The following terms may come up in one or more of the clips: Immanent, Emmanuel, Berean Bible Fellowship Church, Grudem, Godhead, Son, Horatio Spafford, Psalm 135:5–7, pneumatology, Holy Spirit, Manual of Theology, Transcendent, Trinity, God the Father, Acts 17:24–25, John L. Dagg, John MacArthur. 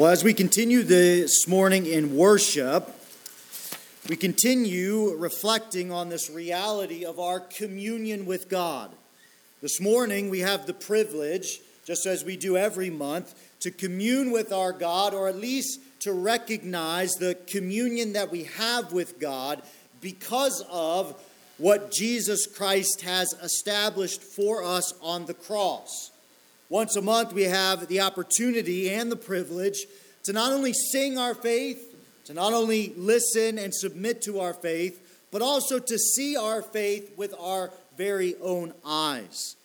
Well, as we continue this morning in worship, we continue reflecting on this reality of our communion with God. This morning, we have the privilege, just as we do every month, to commune with our God, or at least to recognize the communion that we have with God because of what Jesus Christ has established for us on the cross. Once a month, we have the opportunity and the privilege to not only sing our faith, to not only listen and submit to our faith, but also to see our faith with our very own eyes.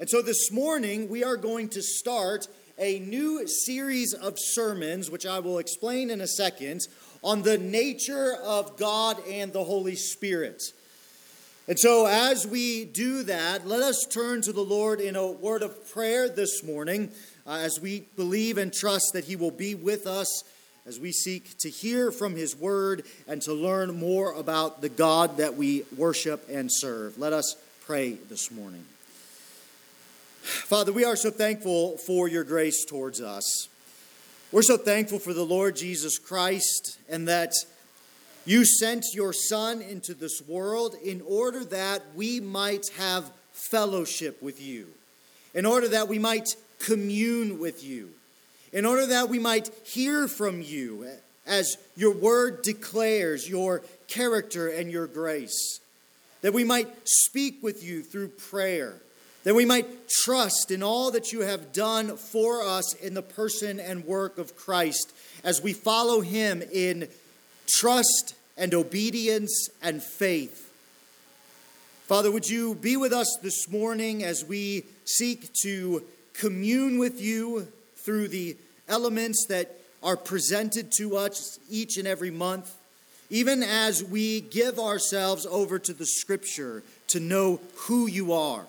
And so this morning, we are going to start a new series of sermons, which I will explain in a second, on the nature of God and the Holy Spirit. And so as we do that, let us turn to the Lord in a word of prayer this morning, as we believe and trust that He will be with us as we seek to hear from His word and to learn more about the God that we worship and serve. Let us pray this morning. Father, we are so thankful for your grace towards us. We're so thankful for the Lord Jesus Christ and that you sent your Son into this world in order that we might have fellowship with you, in order that we might commune with you, in order that we might hear from you as your word declares your character and your grace, that we might speak with you through prayer, that we might trust in all that you have done for us in the person and work of Christ as we follow him in trust and obedience and faith. Father, would you be with us this morning as we seek to commune with you through the elements that are presented to us each and every month, even as we give ourselves over to the Scripture to know who you are.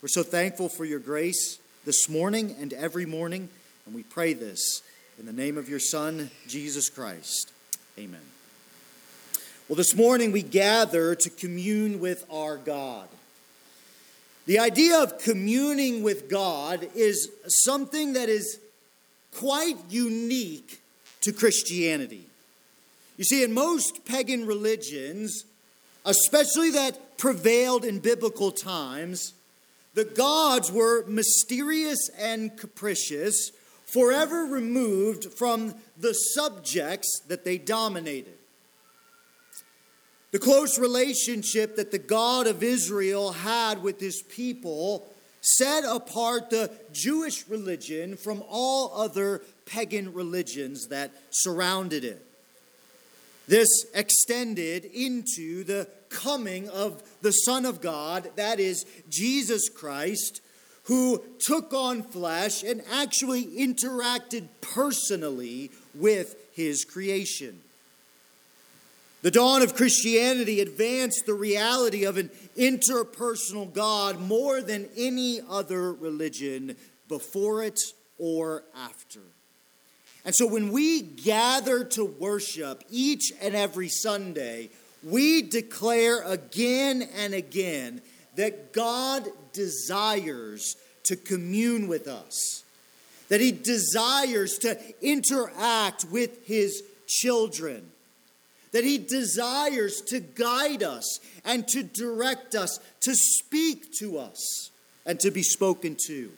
We're so thankful for your grace this morning and every morning, and we pray this in the name of your Son, Jesus Christ. Amen. Well, this morning we gather to commune with our God. The idea of communing with God is something that is quite unique to Christianity. You see, in most pagan religions, especially that prevailed in biblical times, the gods were mysterious and capricious, forever removed from the subjects that they dominated. The close relationship that the God of Israel had with his people set apart the Jewish religion from all other pagan religions that surrounded it. This extended into the coming of the Son of God, that is, Jesus Christ, who took on flesh and actually interacted personally with his creation. The dawn of Christianity advanced the reality of an interpersonal God more than any other religion before it or after. And so when we gather to worship each and every Sunday, we declare again and again that God desires to commune with us, that he desires to interact with his children, that he desires to guide us and to direct us, to speak to us and to be spoken to,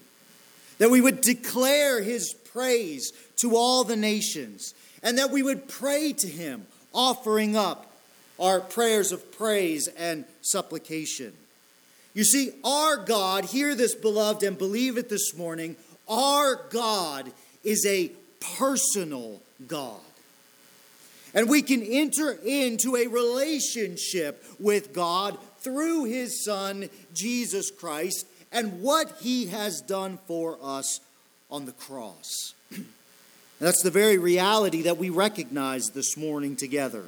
that we would declare his praise to all the nations, and that we would pray to him, offering up our prayers of praise and supplication. You see, our God, hear this, beloved, and believe it this morning, our God is a personal God. And we can enter into a relationship with God through his Son, Jesus Christ, and what he has done for us on the cross. That's the very reality that we recognize this morning together.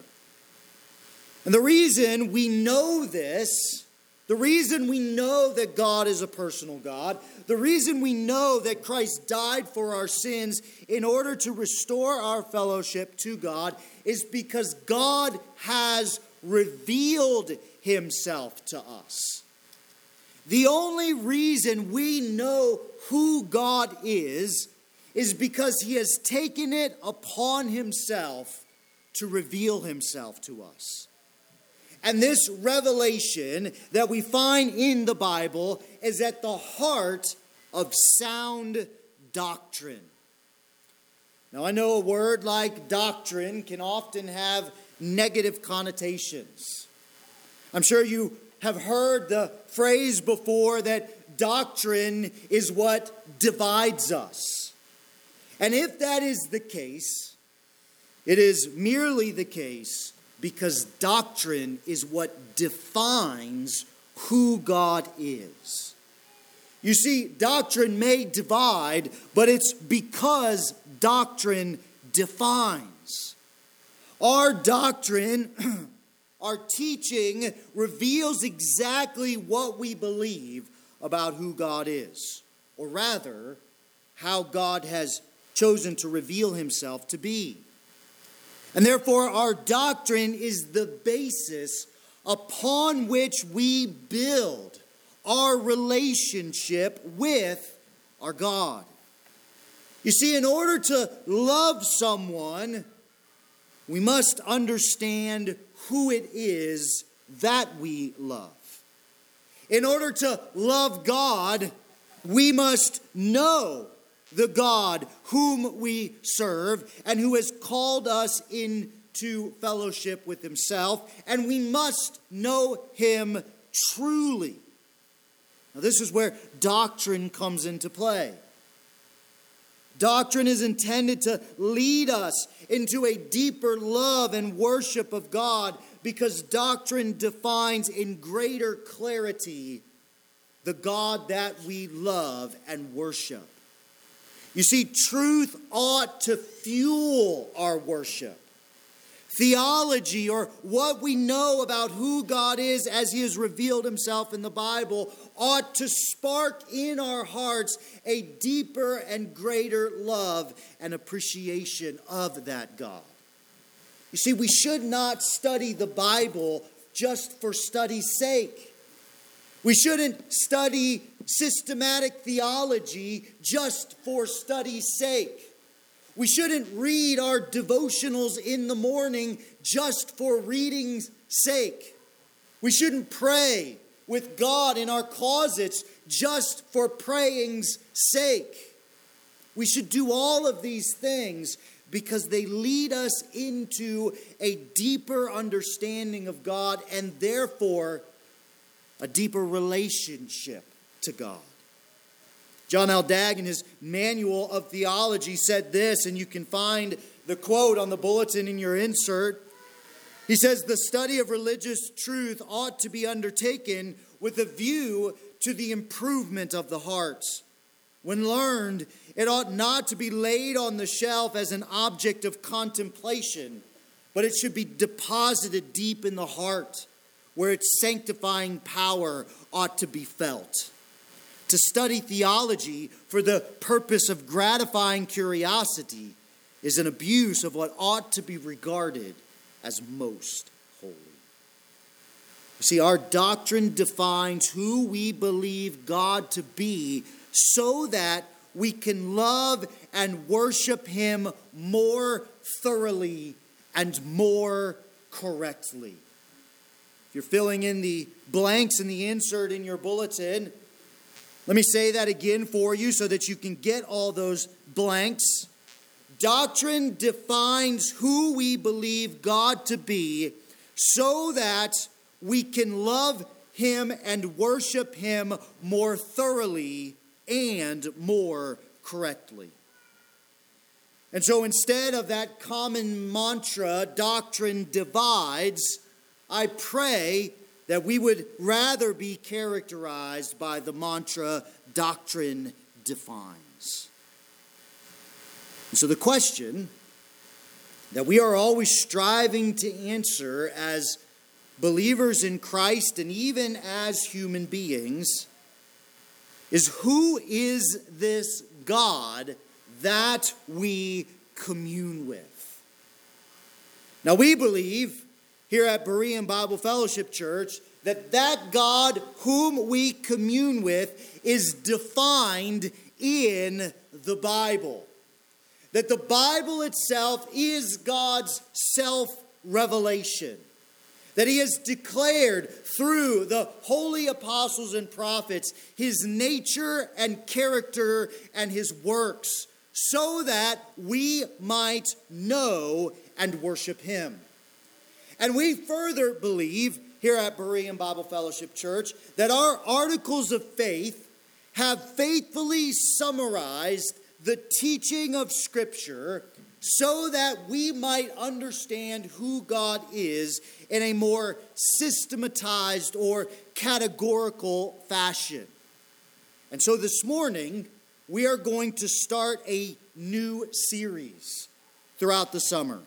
And the reason we know this, the reason we know that God is a personal God, the reason we know that Christ died for our sins in order to restore our fellowship to God, is because God has revealed himself to us. The only reason we know who God is because he has taken it upon himself to reveal himself to us. And this revelation that we find in the Bible is at the heart of sound doctrine. Now, I know a word like doctrine can often have negative connotations. I'm sure you have heard the phrase before that doctrine is what divides us. And if that is the case, it is merely the case because doctrine is what defines who God is. You see, doctrine may divide, but it's because doctrine defines. Our doctrine, our teaching, reveals exactly what we believe about who God is, or rather, how God has chosen to reveal himself to be. And therefore, our doctrine is the basis upon which we build our relationship with our God. You see, in order to love someone, we must understand who it is that we love. In order to love God, we must know the God whom we serve and who has called us into fellowship with himself, and we must know him truly. Now, this is where doctrine comes into play. Doctrine is intended to lead us into a deeper love and worship of God because doctrine defines in greater clarity the God that we love and worship. You see, truth ought to fuel our worship. Theology, or what we know about who God is as he has revealed himself in the Bible, ought to spark in our hearts a deeper and greater love and appreciation of that God. You see, we should not study the Bible just for study's sake. We shouldn't study systematic theology just for study's sake. We shouldn't read our devotionals in the morning just for reading's sake. We shouldn't pray with God in our closets just for praying's sake. We should do all of these things because they lead us into a deeper understanding of God and therefore a deeper relationship to God. John L. Dagg, in his Manual of Theology, said this, and you can find the quote on the bulletin in your insert. He says, "The study of religious truth ought to be undertaken with a view to the improvement of the heart. When learned, it ought not to be laid on the shelf as an object of contemplation, but it should be deposited deep in the heart, where its sanctifying power ought to be felt. To study theology for the purpose of gratifying curiosity is an abuse of what ought to be regarded as most holy." You see, our doctrine defines who we believe God to be so that we can love and worship him more thoroughly and more correctly. If you're filling in the blanks in the insert in your bulletin, let me say that again for you so that you can get all those blanks. Doctrine defines who we believe God to be so that we can love him and worship him more thoroughly and more correctly. And so instead of that common mantra, doctrine divides, I pray that we would rather be characterized by the mantra, doctrine defines. And so the question that we are always striving to answer as believers in Christ and even as human beings is, who is this God that we commune with? Now, we believe here at Berean Bible Fellowship Church that God whom we commune with is defined in the Bible. that the Bible itself is God's self-revelation, that he has declared through the holy apostles and prophets his nature and character and his works, so that we might know and worship him. And we further believe here at Berean Bible Fellowship Church that our articles of faith have faithfully summarized the teaching of Scripture so that we might understand who God is in a more systematized or categorical fashion. And so this morning, we are going to start a new series throughout the summer.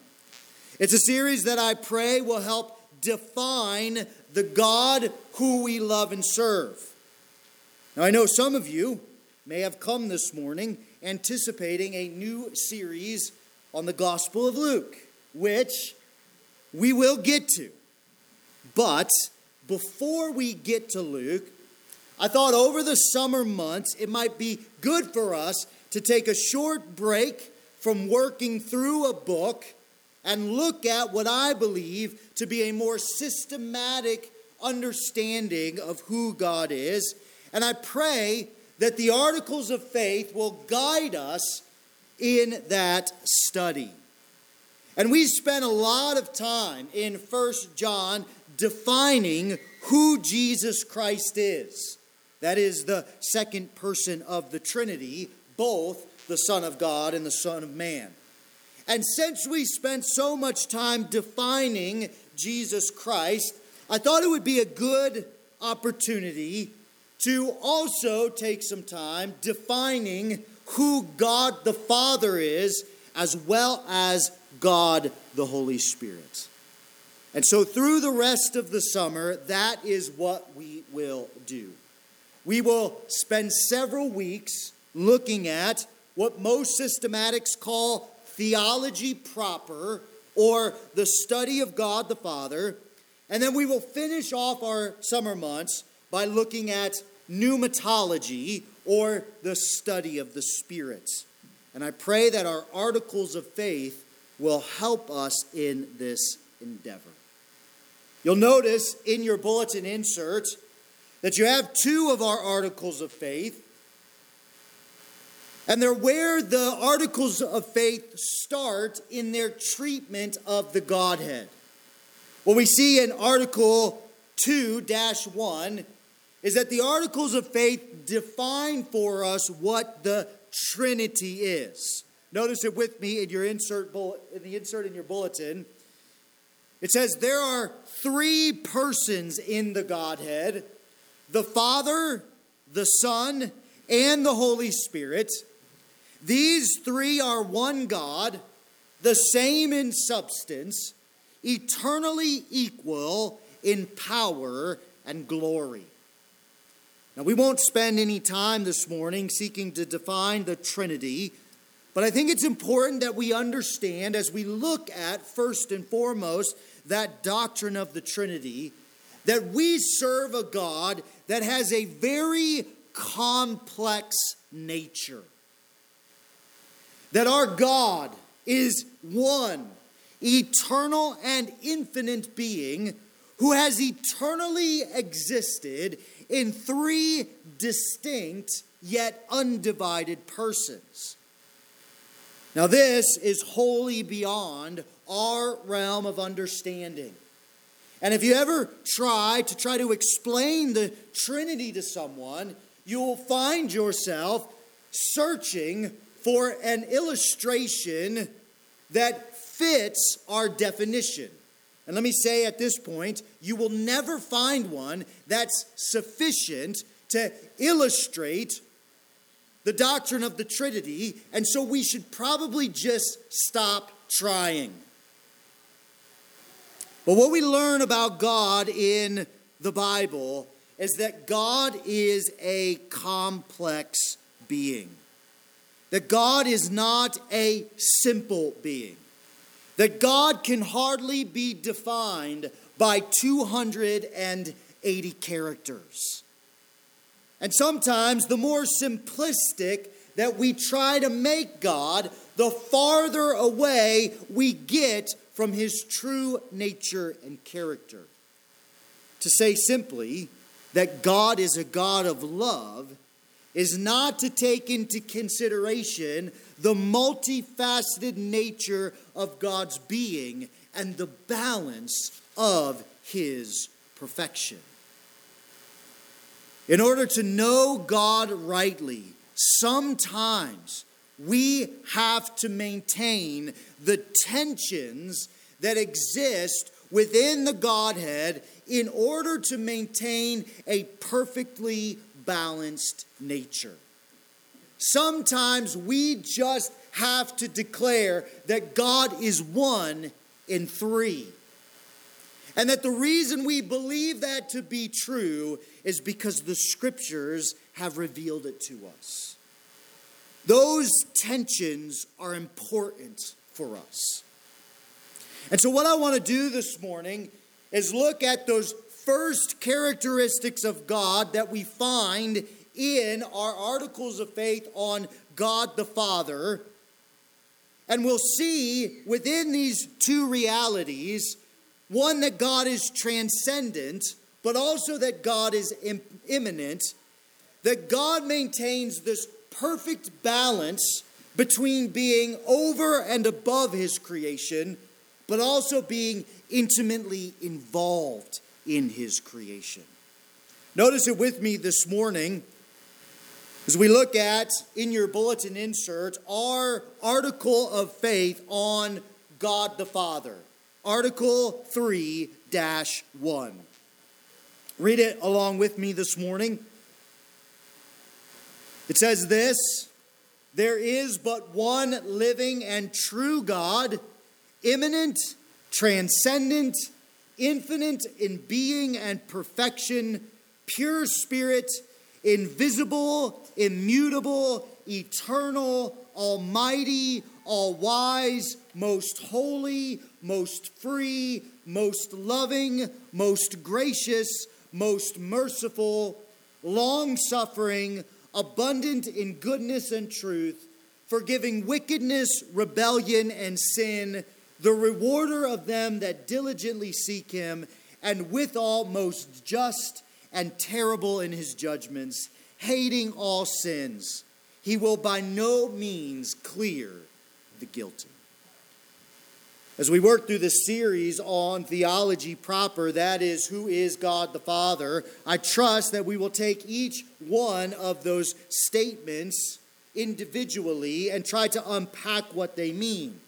It's a series that I pray will help define the God who we love and serve. Now, I know some of you may have come this morning anticipating a new series on the Gospel of Luke, which we will get to. But before we get to Luke, I thought over the summer months it might be good for us to take a short break from working through a book and look at what I believe to be a more systematic understanding of who God is. And I pray that the articles of faith will guide us in that study. And we spent a lot of time in 1 John defining who Jesus Christ is. That is the second person of the Trinity, both the Son of God and the Son of Man. And since we spent so much time defining Jesus Christ, I thought it would be a good opportunity to also take some time defining who God the Father is, as well as God the Holy Spirit. And so through the rest of the summer, that is what we will do. We will spend several weeks looking at what most systematics call theology proper, or the study of God the Father. And then we will finish off our summer months by looking at pneumatology, or the study of the Spirit. And I pray that our articles of faith will help us in this endeavor. You'll notice in your bulletin insert that you have two of our articles of faith. And they're where the articles of faith start in their treatment of the Godhead. What we see in Article 2-1 is that the articles of faith define for us what the Trinity is. Notice it with me in your insert in your bulletin. It says there are three persons in the Godhead: the Father, the Son, and the Holy Spirit. These three are one God, the same in substance, eternally equal in power and glory. Now, we won't spend any time this morning seeking to define the Trinity, but I think it's important that we understand, as we look at, first and foremost, that doctrine of the Trinity, that we serve a God that has a very complex nature. That our God is one eternal and infinite being who has eternally existed in three distinct yet undivided persons. Now, this is wholly beyond our realm of understanding. And if you ever try to explain the Trinity to someone, you will find yourself searching for an illustration that fits our definition. And let me say at this point, you will never find one that's sufficient to illustrate the doctrine of the Trinity, and so we should probably just stop trying. But what we learn about God in the Bible is that God is a complex being. That God is not a simple being. That God can hardly be defined by 280 characters. And sometimes the more simplistic that we try to make God, the farther away we get from his true nature and character. To say simply that God is a God of love is not to take into consideration the multifaceted nature of God's being and the balance of his perfection. In order to know God rightly, sometimes we have to maintain the tensions that exist within the Godhead in order to maintain a perfectly balanced nature. Sometimes we just have to declare that God is one in three. And that the reason we believe that to be true is because the scriptures have revealed it to us. Those tensions are important for us. And so what I want to do this morning is look at those first characteristics of God that we find in our articles of faith on God the Father. And we'll see within these two realities, one, that God is transcendent, but also that God is immanent, that God maintains this perfect balance between being over and above his creation, but also being intimately involved in his creation. Notice it with me this morning as we look at, in your bulletin insert, our article of faith on God the Father. Article 3-1. Read it along with me this morning. It says this: there is but one living and true God, immanent, transcendent, infinite in being and perfection, pure spirit, invisible, immutable, eternal, almighty, all-wise, most holy, most free, most loving, most gracious, most merciful, long-suffering, abundant in goodness and truth, forgiving wickedness, rebellion, and sin, the rewarder of them that diligently seek him, and withal most just and terrible in his judgments, hating all sins. He will by no means clear the guilty. As we work through this series on theology proper, that is, who is God the Father, I trust that we will take each one of those statements individually and try to unpack what they mean.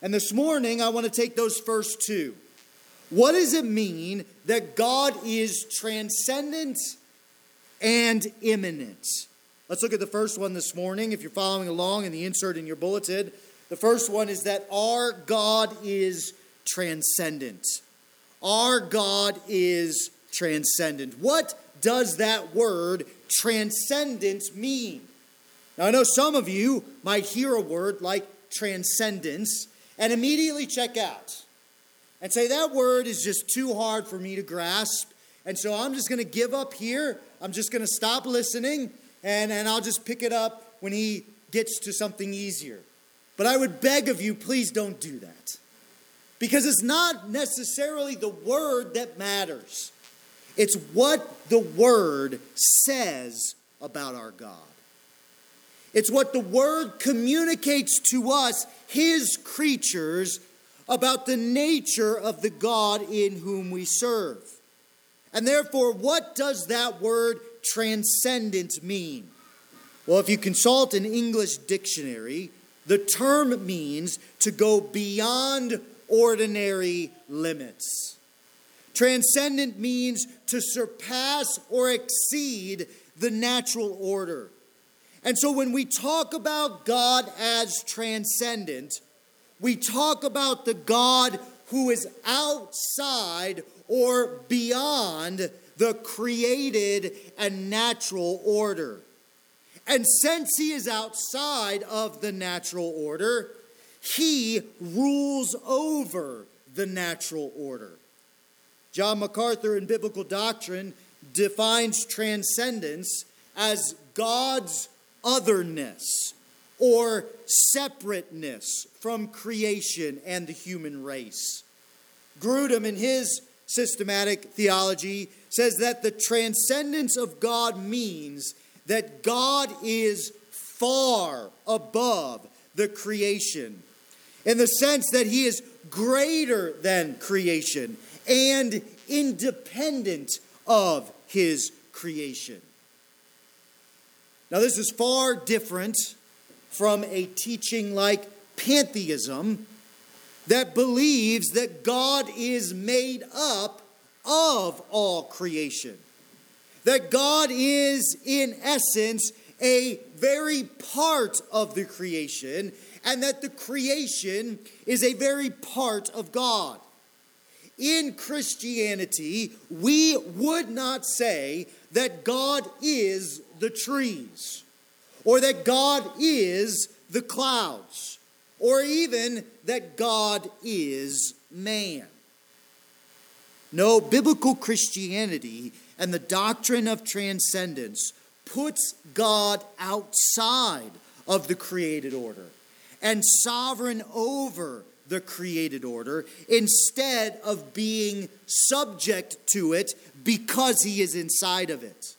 And this morning, I want to take those first two. What does it mean that God is transcendent and immanent? Let's look at the first one this morning, if you're following along in the insert in your bulletin. The first one is that our God is transcendent. Our God is transcendent. What does that word transcendence mean? Now, I know some of you might hear a word like transcendence and immediately check out and say, that word is just too hard for me to grasp. And so I'm just going to give up here. I'm just going to stop listening and I'll just pick it up when he gets to something easier. But I would beg of you, please don't do that. Because it's not necessarily the word that matters. It's what the word says about our God. It's what the word communicates to us, his creatures, about the nature of the God in whom we serve. And therefore, what does that word transcendent mean? Well, if you consult an English dictionary, the term means to go beyond ordinary limits. Transcendent means to surpass or exceed the natural order. And so when we talk about God as transcendent, we talk about the God who is outside or beyond the created and natural order. And since he is outside of the natural order, he rules over the natural order. John MacArthur in Biblical Doctrine defines transcendence as God's otherness or separateness from creation and the human race. Grudem, in his systematic theology, says that the transcendence of God means that God is far above the creation, in the sense that he is greater than creation and independent of his creation. Now, this is far different from a teaching like pantheism that believes that God is made up of all creation, that God is, in essence, a very part of the creation, and that the creation is a very part of God. In Christianity, we would not say that God is the trees, or that God is the clouds, or even that God is man. No, biblical Christianity and the doctrine of transcendence puts God outside of the created order and sovereign over the created order, instead of being subject to it because he is inside of it.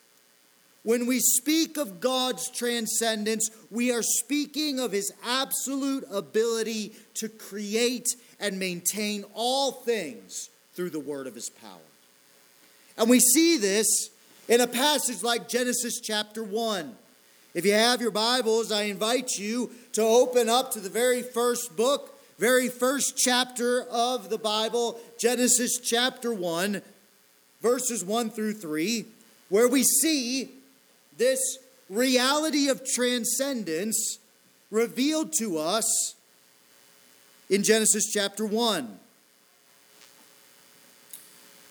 When we speak of God's transcendence, we are speaking of his absolute ability to create and maintain all things through the word of his power. And we see this in a passage like Genesis chapter 1. If you have your Bibles, I invite you to open up to the very first book, very first chapter of the Bible, Genesis chapter 1, verses 1 through 3, where we see this reality of transcendence revealed to us in Genesis chapter 1.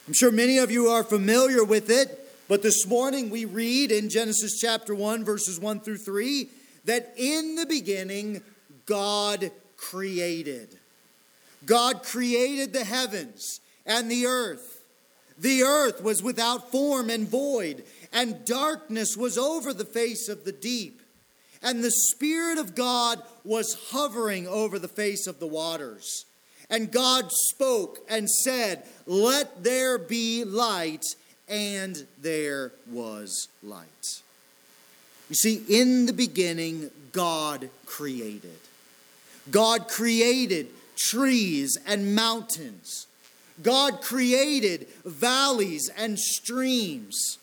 I'm sure many of you are familiar with it, but this morning we read in Genesis chapter 1, verses 1 through 3, that in the beginning God created. God created the heavens and the earth. The earth was without form and void, and darkness was over the face of the deep, and the Spirit of God was hovering over the face of the waters. And God spoke and said, "Let there be light," and there was light. You see, in the beginning, God created. God created trees and mountains. God created valleys and streams.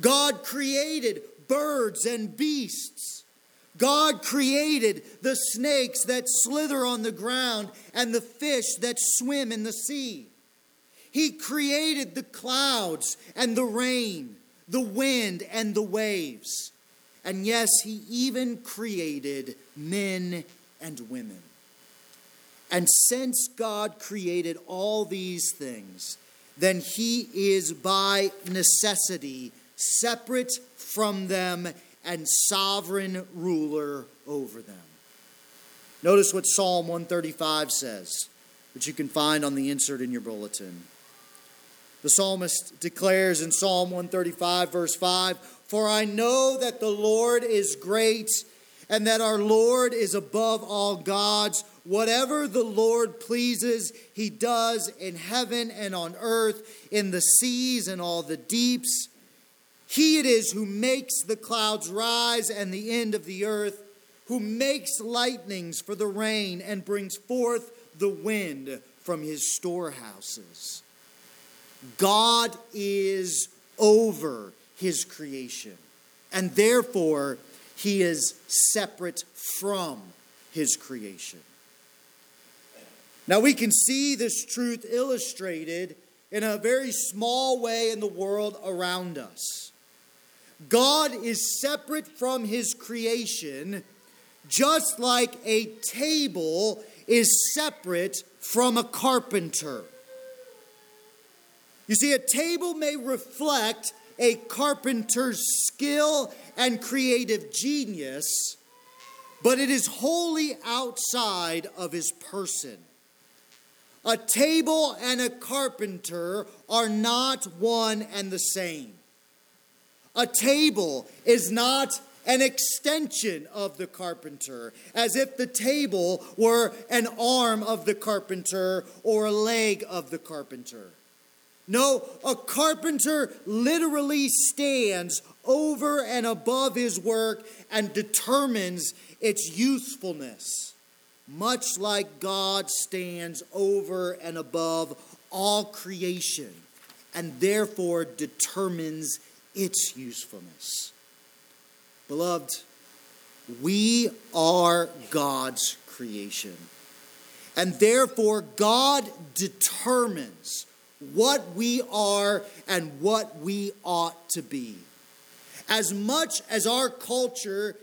God created birds and beasts. God created the snakes that slither on the ground and the fish that swim in the sea. He created the clouds and the rain, the wind and the waves. And yes, he even created men and women. And since God created all these things, then he is by necessity separate from them and sovereign ruler over them. Notice what Psalm 135 says, which you can find on the insert in your bulletin. The psalmist declares in Psalm 135, verse 5, "For I know that the Lord is great, and that our Lord is above all gods. Whatever the Lord pleases, he does in heaven and on earth, in the seas and all the deeps. He it is who makes the clouds rise and the end of the earth, who makes lightnings for the rain and brings forth the wind from his storehouses." God is over his creation, and therefore he is separate from his creation. Now we can see this truth illustrated in a very small way in the world around us. God is separate from his creation, just like a table is separate from a carpenter. You see, a table may reflect a carpenter's skill and creative genius, but it is wholly outside of his person. A table and a carpenter are not one and the same. A table is not an extension of the carpenter, as if the table were an arm of the carpenter or a leg of the carpenter. No, a carpenter literally stands over and above his work and determines its usefulness, much like God stands over and above all creation and therefore determines its usefulness. Beloved, we are God's creation, and therefore God determines what we are and what we ought to be. As much as our culture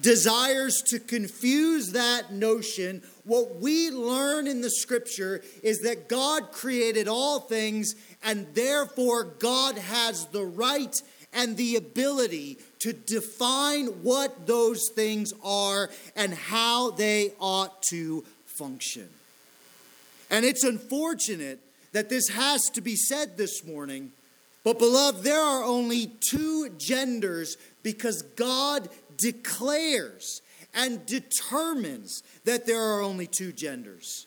desires to confuse that notion, what we learn in the Scripture is that God created all things, and therefore God has the right and the ability to define what those things are and how they ought to function. And it's unfortunate that this has to be said this morning, but beloved, there are only two genders because God declares and determines that there are only two genders.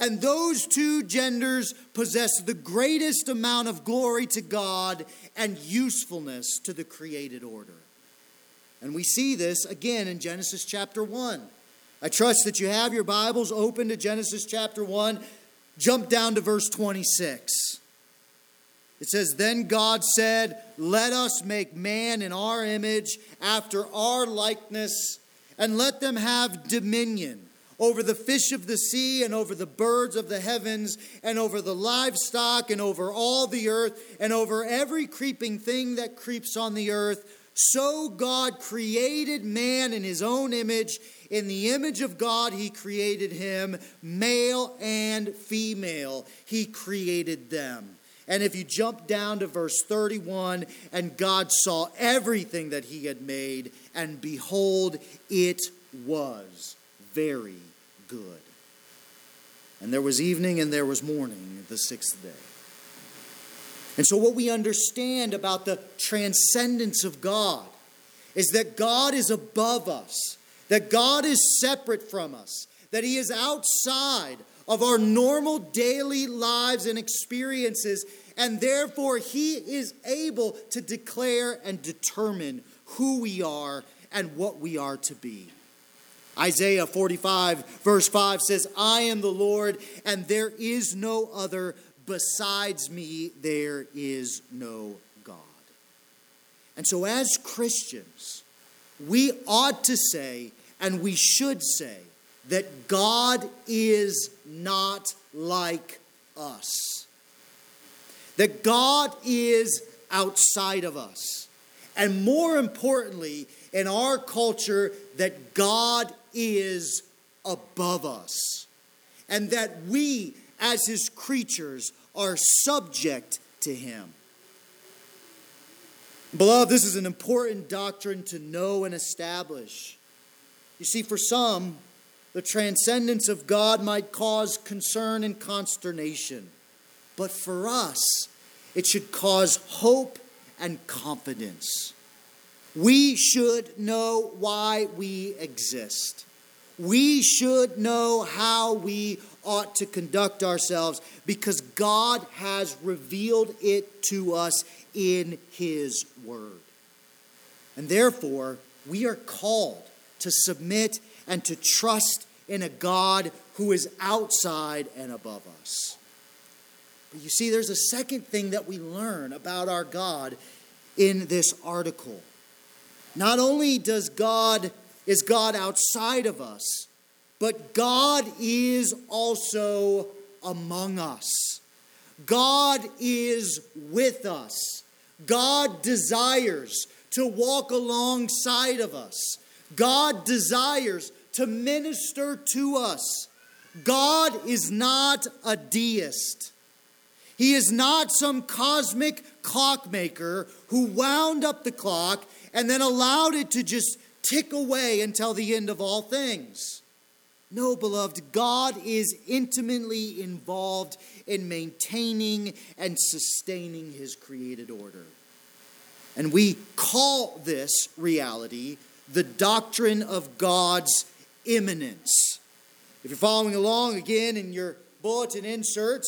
And those two genders possess the greatest amount of glory to God and usefulness to the created order. And we see this again in Genesis chapter 1. I trust that you have your Bibles open to Genesis chapter 1. Jump down to verse 26. It says, "Then God said, 'Let us make man in our image, after our likeness, and let them have dominion over the fish of the sea, and over the birds of the heavens, and over the livestock, and over all the earth, and over every creeping thing that creeps on the earth.' So God created man in his own image. In the image of God he created him. Male and female he created them." And if you jump down to verse 31, "And God saw everything that he had made, and behold, it was very good. And there was evening and there was morning, the sixth day." And so what we understand about the transcendence of God is that God is above us, that God is separate from us, that he is outside of our normal daily lives and experiences, and therefore he is able to declare and determine who we are and what we are to be. Isaiah 45 verse 5 says, "I am the Lord, and there is no other. Besides me, there is no God." And so as Christians, we ought to say, and we should say, that God is not like us. That God is outside of us. And more importantly, in our culture, that God is above us. And that we, as his creatures, are subject to him. Beloved, this is an important doctrine to know and establish. You see, for some, the transcendence of God might cause concern and consternation, but for us, it should cause hope and confidence. We should know why we exist. We should know how we ought to conduct ourselves because God has revealed it to us in his word. And therefore, we are called to submit and to trust in a God who is outside and above us. But you see, there's a second thing that we learn about our God in this article. Not only is God outside of us, but God is also among us. God is with us. God desires to walk alongside of us. God desires to minister to us. God is not a deist. He is not some cosmic clockmaker who wound up the clock and then allowed it to just tick away until the end of all things. No, beloved, God is intimately involved in maintaining and sustaining his created order. And we call this reality the doctrine of God's immanence. If you're following along again in your bulletin insert,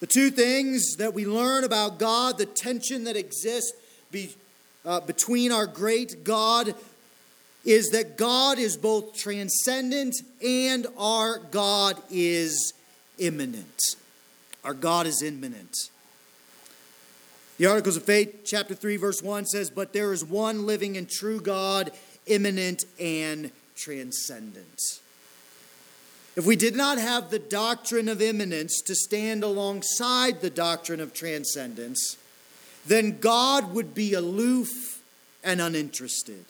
the two things that we learn about God, the tension that exists between our great God, is that God is both transcendent and our God is immanent. Our God is immanent. The Articles of Faith, chapter 3, verse 1 says, "But there is one living and true God, immanent and transcendent." If we did not have the doctrine of immanence to stand alongside the doctrine of transcendence, then God would be aloof and uninterested.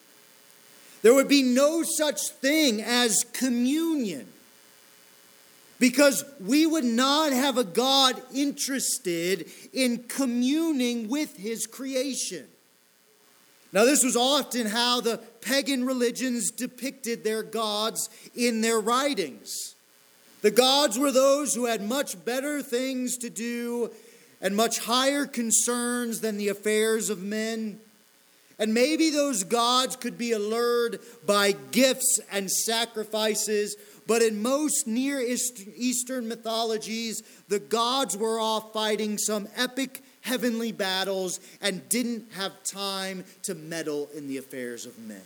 There would be no such thing as communion, because we would not have a God interested in communing with his creation. Now, this was often how the pagan religions depicted their gods in their writings. The gods were those who had much better things to do and much higher concerns than the affairs of men. And maybe those gods could be allured by gifts and sacrifices, but in most Near Eastern mythologies, the gods were off fighting some epic heavenly battles and didn't have time to meddle in the affairs of men.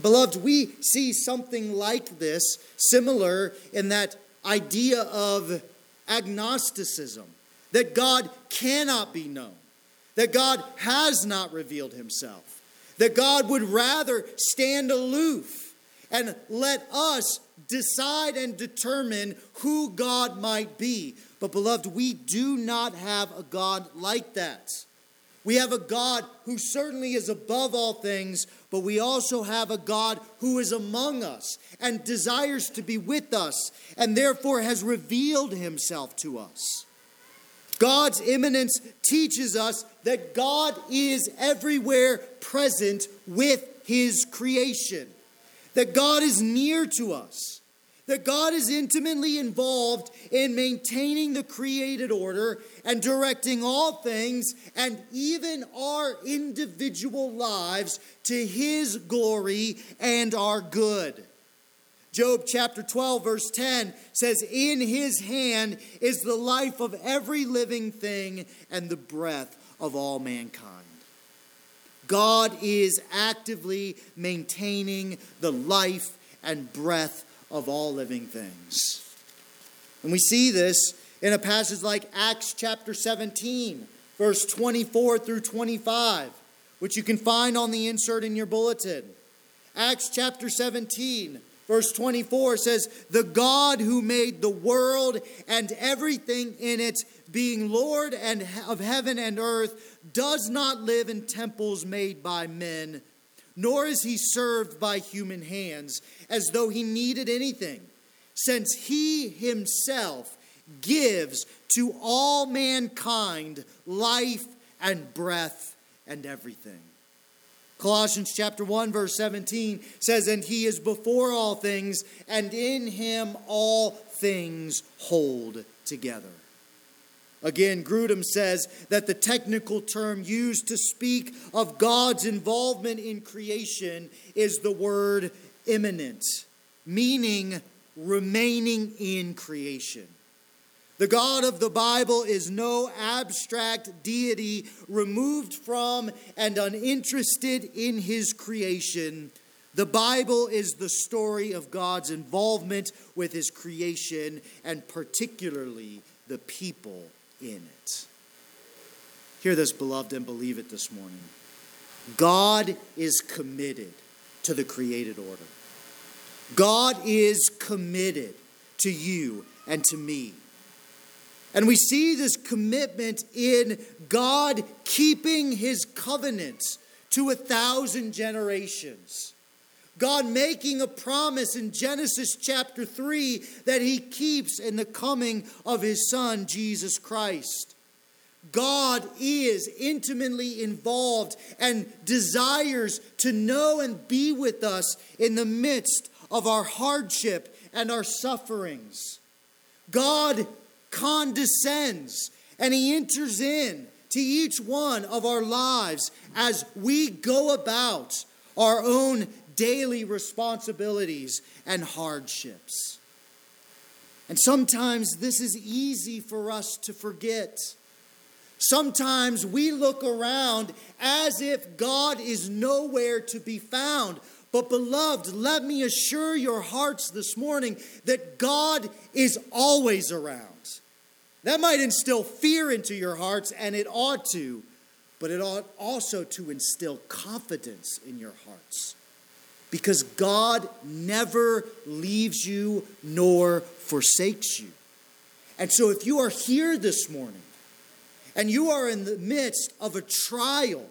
Beloved, we see something like this, similar in that idea of agnosticism, that God cannot be known, that God has not revealed himself, that God would rather stand aloof and let us decide and determine who God might be. But beloved, we do not have a God like that. We have a God who certainly is above all things, but we also have a God who is among us and desires to be with us and therefore has revealed himself to us. God's immanence teaches us that God is everywhere present with his creation, that God is near to us, that God is intimately involved in maintaining the created order and directing all things and even our individual lives to his glory and our good. Job chapter 12 verse 10 says, "In his hand is the life of every living thing and the breath of all mankind." God is actively maintaining the life and breath of all living things. And we see this in a passage like Acts chapter 17, verse 24 through 25, which you can find on the insert in your bulletin. Acts chapter 17, verse 24 says, "The God who made the world and everything in it, being Lord and of heaven and earth, does not live in temples made by men, nor is he served by human hands, as though he needed anything, since he himself gives to all mankind life and breath and everything." Colossians chapter 1 verse 17 says, "And he is before all things, and in him all things hold together." Again, Grudem says that the technical term used to speak of God's involvement in creation is the word immanent, meaning remaining in creation. The God of the Bible is no abstract deity removed from and uninterested in his creation. The Bible is the story of God's involvement with his creation, and particularly the people in it. Hear this, beloved, and believe it this morning. God is committed to the created order. God is committed to you and to me. And we see this commitment in God keeping his covenants to 1,000 generations. God making a promise in Genesis chapter 3 that he keeps in the coming of his Son, Jesus Christ. God is intimately involved and desires to know and be with us in the midst of our hardship and our sufferings. God condescends and he enters in to each one of our lives as we go about our own daily responsibilities and hardships. And sometimes this is easy for us to forget. Sometimes we look around as if God is nowhere to be found. But beloved, let me assure your hearts this morning that God is always around. That might instill fear into your hearts, and it ought to, but it ought also to instill confidence in your hearts. Because God never leaves you nor forsakes you. And so if you are here this morning and you are in the midst of a trial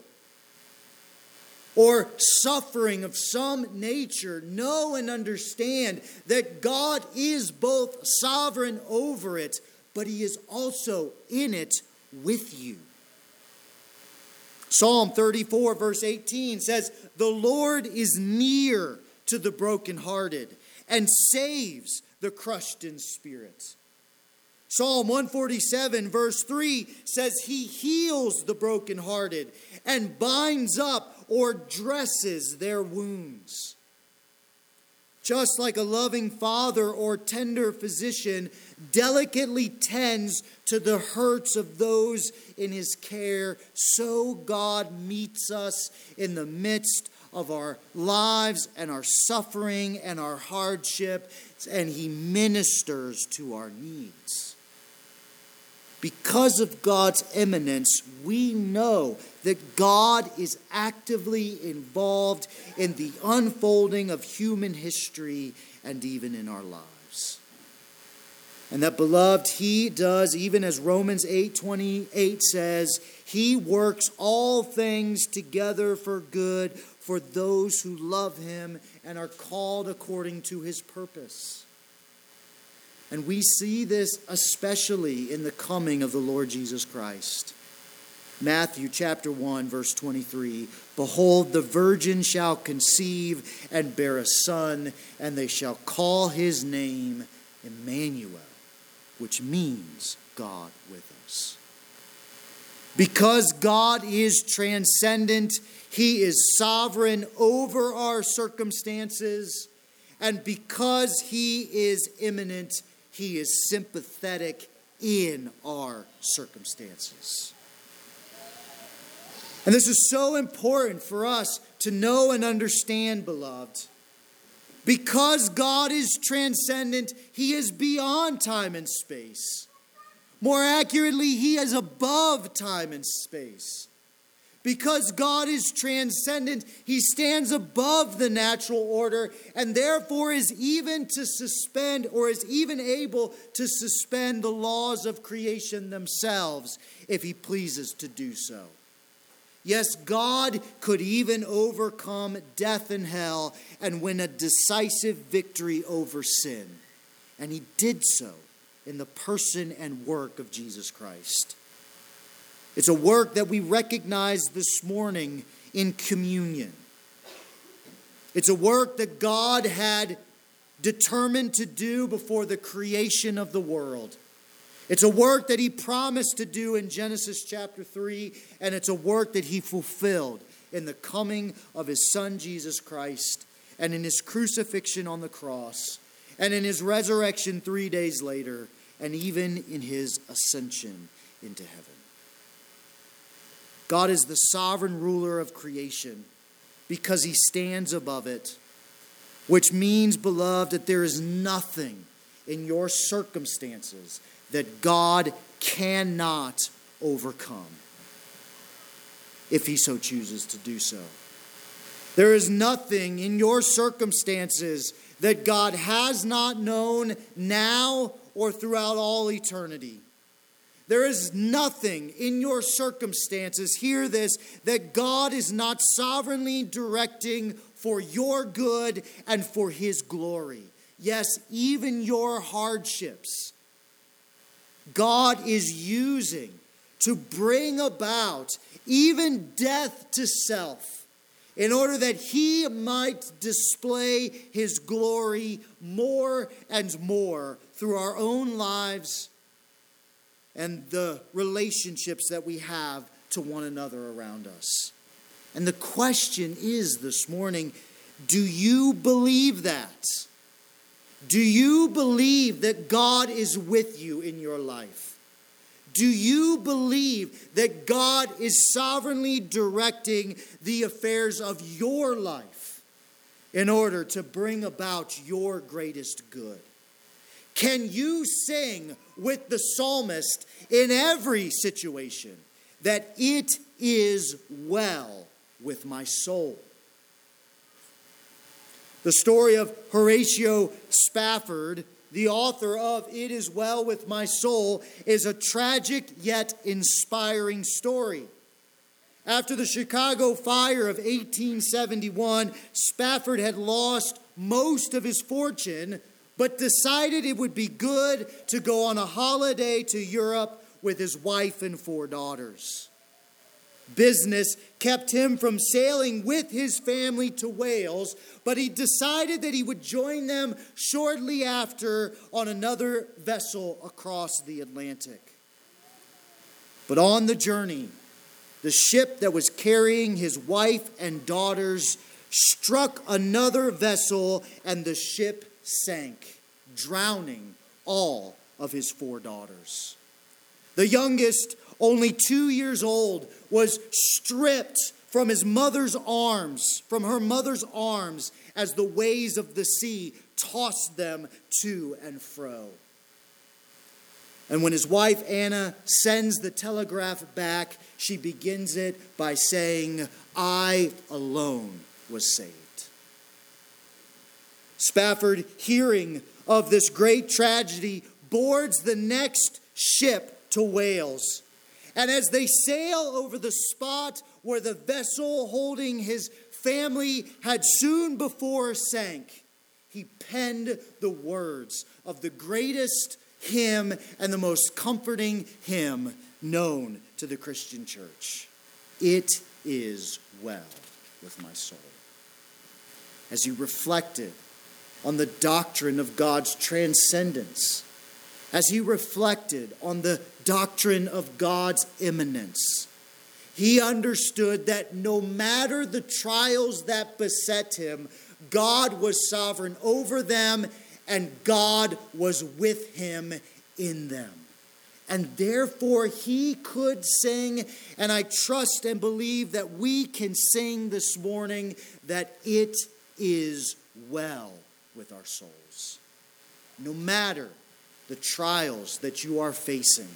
or suffering of some nature, know and understand that God is both sovereign over it, but he is also in it with you. Psalm 34 verse 18 says, "The Lord is near to the brokenhearted and saves the crushed in spirit." Psalm 147 verse 3 says, "He heals the brokenhearted and binds up or dresses their wounds." Just like a loving father or tender physician delicately tends to the hurts of those in his care, so God meets us in the midst of our lives and our suffering and our hardship, and he ministers to our needs. Because of God's immanence, we know that God is actively involved in the unfolding of human history and even in our lives. And that, beloved, he does, even as Romans 8:28 says, he works all things together for good for those who love him and are called according to his purpose. And we see this especially in the coming of the Lord Jesus Christ. Matthew chapter 1, verse 23, "Behold, the virgin shall conceive and bear a son, and they shall call his name Emmanuel," which means God with us. Because God is transcendent, he is sovereign over our circumstances, and because he is immanent, he is sympathetic in our circumstances. And this is so important for us to know and understand, beloved. Because God is transcendent, he is beyond time and space. More accurately, he is above time and space. Because God is transcendent, he stands above the natural order and therefore is even able to suspend the laws of creation themselves if he pleases to do so. Yes, God could even overcome death and hell and win a decisive victory over sin. And he did so in the person and work of Jesus Christ. It's a work that we recognize this morning in communion. It's a work that God had determined to do before the creation of the world. It's a work that he promised to do in Genesis chapter 3, and it's a work that he fulfilled in the coming of his son Jesus Christ, and in his crucifixion on the cross, and in his resurrection 3 days later, and even in his ascension into heaven. God is the sovereign ruler of creation because he stands above it, which means, beloved, that there is nothing in your circumstances that God cannot overcome if he so chooses to do so. There is nothing in your circumstances that God has not known now or throughout all eternity. There is nothing in your circumstances, hear this, that God is not sovereignly directing for your good and for his glory. Yes, even your hardships, God is using to bring about even death to self in order that he might display his glory more and more through our own lives and the relationships that we have to one another around us. And the question is this morning, do you believe that? Do you believe that God is with you in your life? Do you believe that God is sovereignly directing the affairs of your life in order to bring about your greatest good? Can you sing with the psalmist in every situation that it is well with my soul? The story of Horatio Spafford, the author of It Is Well With My Soul, is a tragic yet inspiring story. After the Chicago fire of 1871, Spafford had lost most of his fortune, but decided it would be good to go on a holiday to Europe with his wife and 4 daughters. Business kept him from sailing with his family to Wales, but he decided that he would join them shortly after on another vessel across the Atlantic. But on the journey, the ship that was carrying his wife and daughters struck another vessel, and the ship sank, drowning all of his 4 daughters. The youngest, only 2 years old, was stripped from his mother's arms, from her mother's arms, as the waves of the sea tossed them to and fro. And when his wife, Anna, sends the telegraph back, she begins it by saying, "I alone was saved." Spafford, hearing of this great tragedy, boards the next ship to Wales. And as they sail over the spot where the vessel holding his family had soon before sank, he penned the words of the greatest hymn and the most comforting hymn known to the Christian church. It is well with my soul. As he reflected on the doctrine of God's transcendence, as he reflected on the doctrine of God's immanence, he understood that no matter the trials that beset him, God was sovereign over them and God was with him in them. And therefore he could sing, and I trust and believe that we can sing this morning, that it is well with our souls. No matter the trials that you are facing,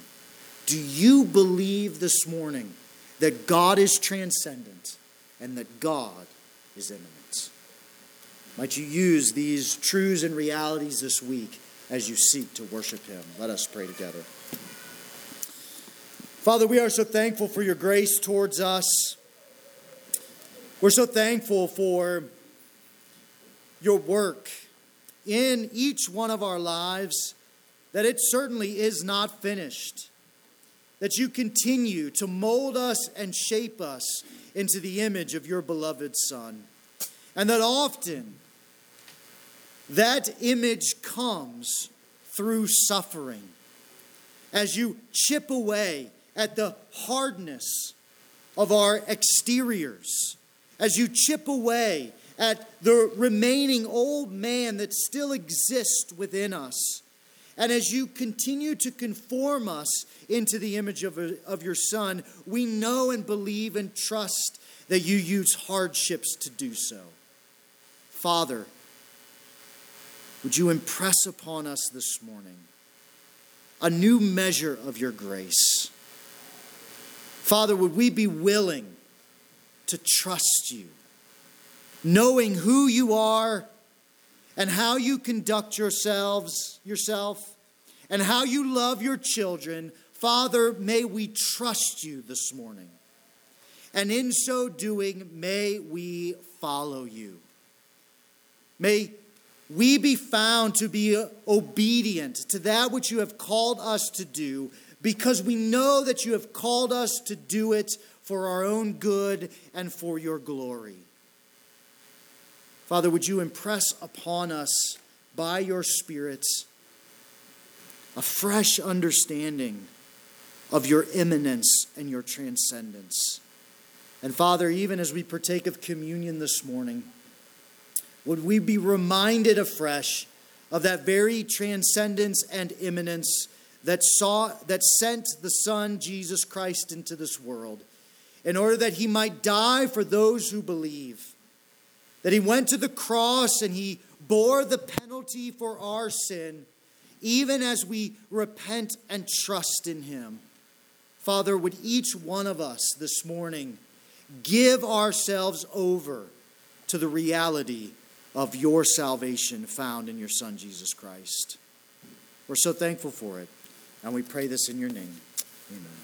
do you believe this morning that God is transcendent and that God is immanent? Might you use these truths and realities this week as you seek to worship him? Let us pray together. Father, we are so thankful for your grace towards us. We're so thankful for your work in each one of our lives, that it certainly is not finished, that you continue to mold us and shape us into the image of your beloved Son, and that often that image comes through suffering, as you chip away at the hardness of our exteriors, as you chip away at the remaining old man that still exists within us, and as you continue to conform us into the image of your Son, we know and believe and trust that you use hardships to do so. Father, would you impress upon us this morning a new measure of your grace? Father, would we be willing to trust you, knowing who you are and how you conduct yourself, and how you love your children. Father, may we trust you this morning. And in so doing, may we follow you. May we be found to be obedient to that which you have called us to do, because we know that you have called us to do it for our own good and for your glory. Father, would you impress upon us by your Spirit a fresh understanding of your immanence and your transcendence. And Father, even as we partake of communion this morning, would we be reminded afresh of that very transcendence and immanence that sent the Son, Jesus Christ, into this world in order that he might die for those who believe, that he went to the cross and he bore the penalty for our sin, even as we repent and trust in him. Father, would each one of us this morning give ourselves over to the reality of your salvation found in your Son, Jesus Christ. We're so thankful for it, and we pray this in your name. Amen.